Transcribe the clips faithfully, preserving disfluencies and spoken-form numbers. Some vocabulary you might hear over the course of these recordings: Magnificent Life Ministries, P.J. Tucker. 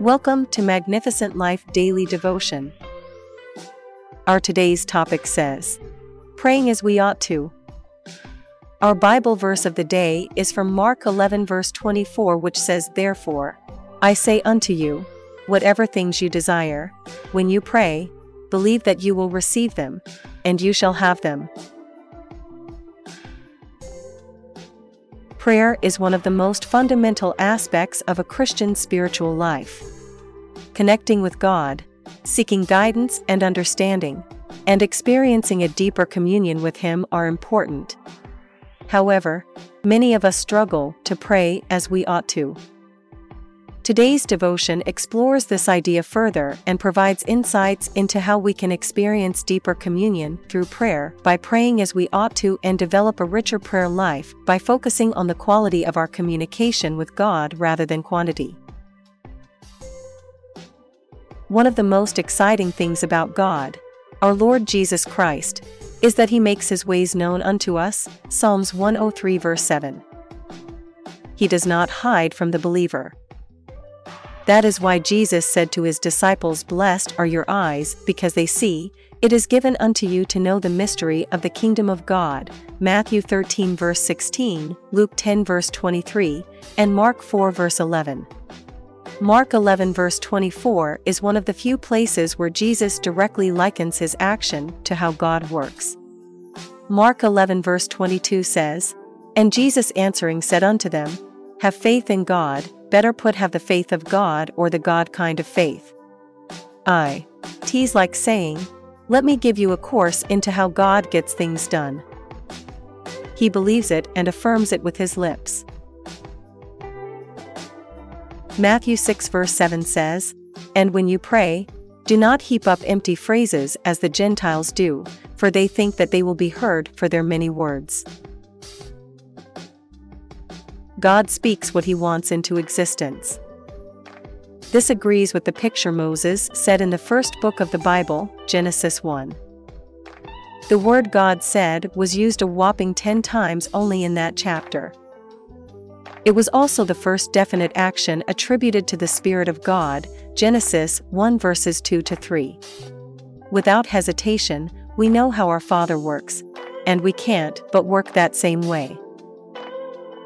Welcome to Magnificent Life Daily Devotion. Our today's topic says, praying as we ought to. Our Bible verse of the day is from Mark eleven verse twenty-four, which says, "Therefore, I say unto you, whatever things you desire, when you pray, believe that you will receive them, and you shall have them." Prayer is one of the most fundamental aspects of a Christian spiritual life. Connecting with God, seeking guidance and understanding, and experiencing a deeper communion with Him are important. However, many of us struggle to pray as we ought to. Today's devotion explores this idea further and provides insights into how we can experience deeper communion through prayer by praying as we ought to and develop a richer prayer life by focusing on the quality of our communication with God rather than quantity. One of the most exciting things about God, our Lord Jesus Christ, is that He makes His ways known unto us, Psalms one oh three verse seven. He does not hide from the believer. That is why Jesus said to His disciples, "Blessed are your eyes, because they see, it is given unto you to know the mystery of the kingdom of God," Matthew thirteen verse sixteen, Luke ten verse twenty-three, and Mark four verse eleven. Mark eleven verse twenty-four is one of the few places where Jesus directly likens His action to how God works. Mark eleven verse twenty-two says, "And Jesus answering said unto them, Have faith in God. Better put, have the faith of God, or the God kind of faith." I. T's like saying, let me give you a course into how God gets things done. He believes it and affirms it with His lips. Matthew six verse seven says, "And when you pray, do not heap up empty phrases as the Gentiles do, for they think that they will be heard for their many words." God speaks what He wants into existence. This agrees with the picture Moses said in the first book of the Bible, Genesis one. The word "God said" was used a whopping ten times only in that chapter. It was also the first definite action attributed to the Spirit of God, Genesis one verses two to three. Without hesitation, we know how our Father works, and we can't but work that same way.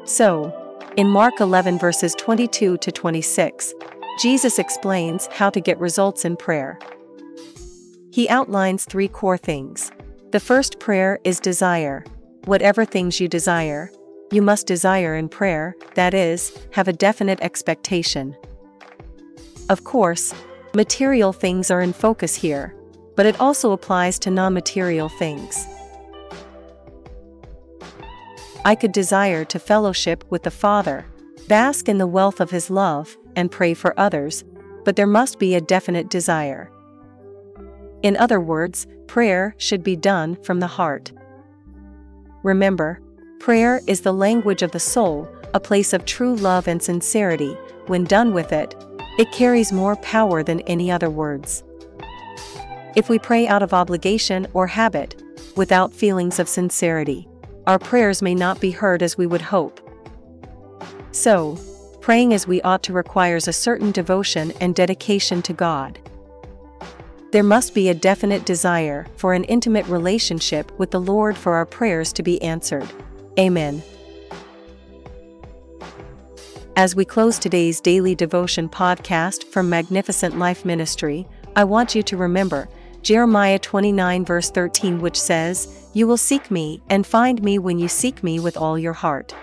So, in Mark eleven verses twenty-two to twenty-six, Jesus explains how to get results in prayer. He outlines three core things. The first prayer is desire. Whatever things you desire, you must desire in prayer, that is, have a definite expectation. Of course, material things are in focus here, but it also applies to non-material things. I could desire to fellowship with the Father, bask in the wealth of His love, and pray for others, but there must be a definite desire. In other words, prayer should be done from the heart. Remember, prayer is the language of the soul, a place of true love and sincerity. When done with it, it carries more power than any other words. If we pray out of obligation or habit, without feelings of sincerity, our prayers may not be heard as we would hope. So, praying as we ought to requires a certain devotion and dedication to God. There must be a definite desire for an intimate relationship with the Lord for our prayers to be answered. Amen. As we close today's daily devotion podcast from Magnificent Life Ministry, I want you to remember Jeremiah twenty-nine verse thirteen, which says, "You will seek me and find me when you seek me with all your heart."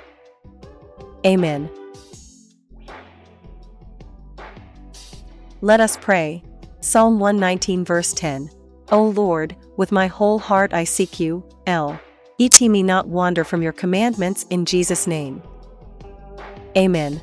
Amen. Let us pray. Psalm one nineteen verse ten. "O Lord, with my whole heart I seek you, let me not wander from your commandments," in Jesus' name. Amen.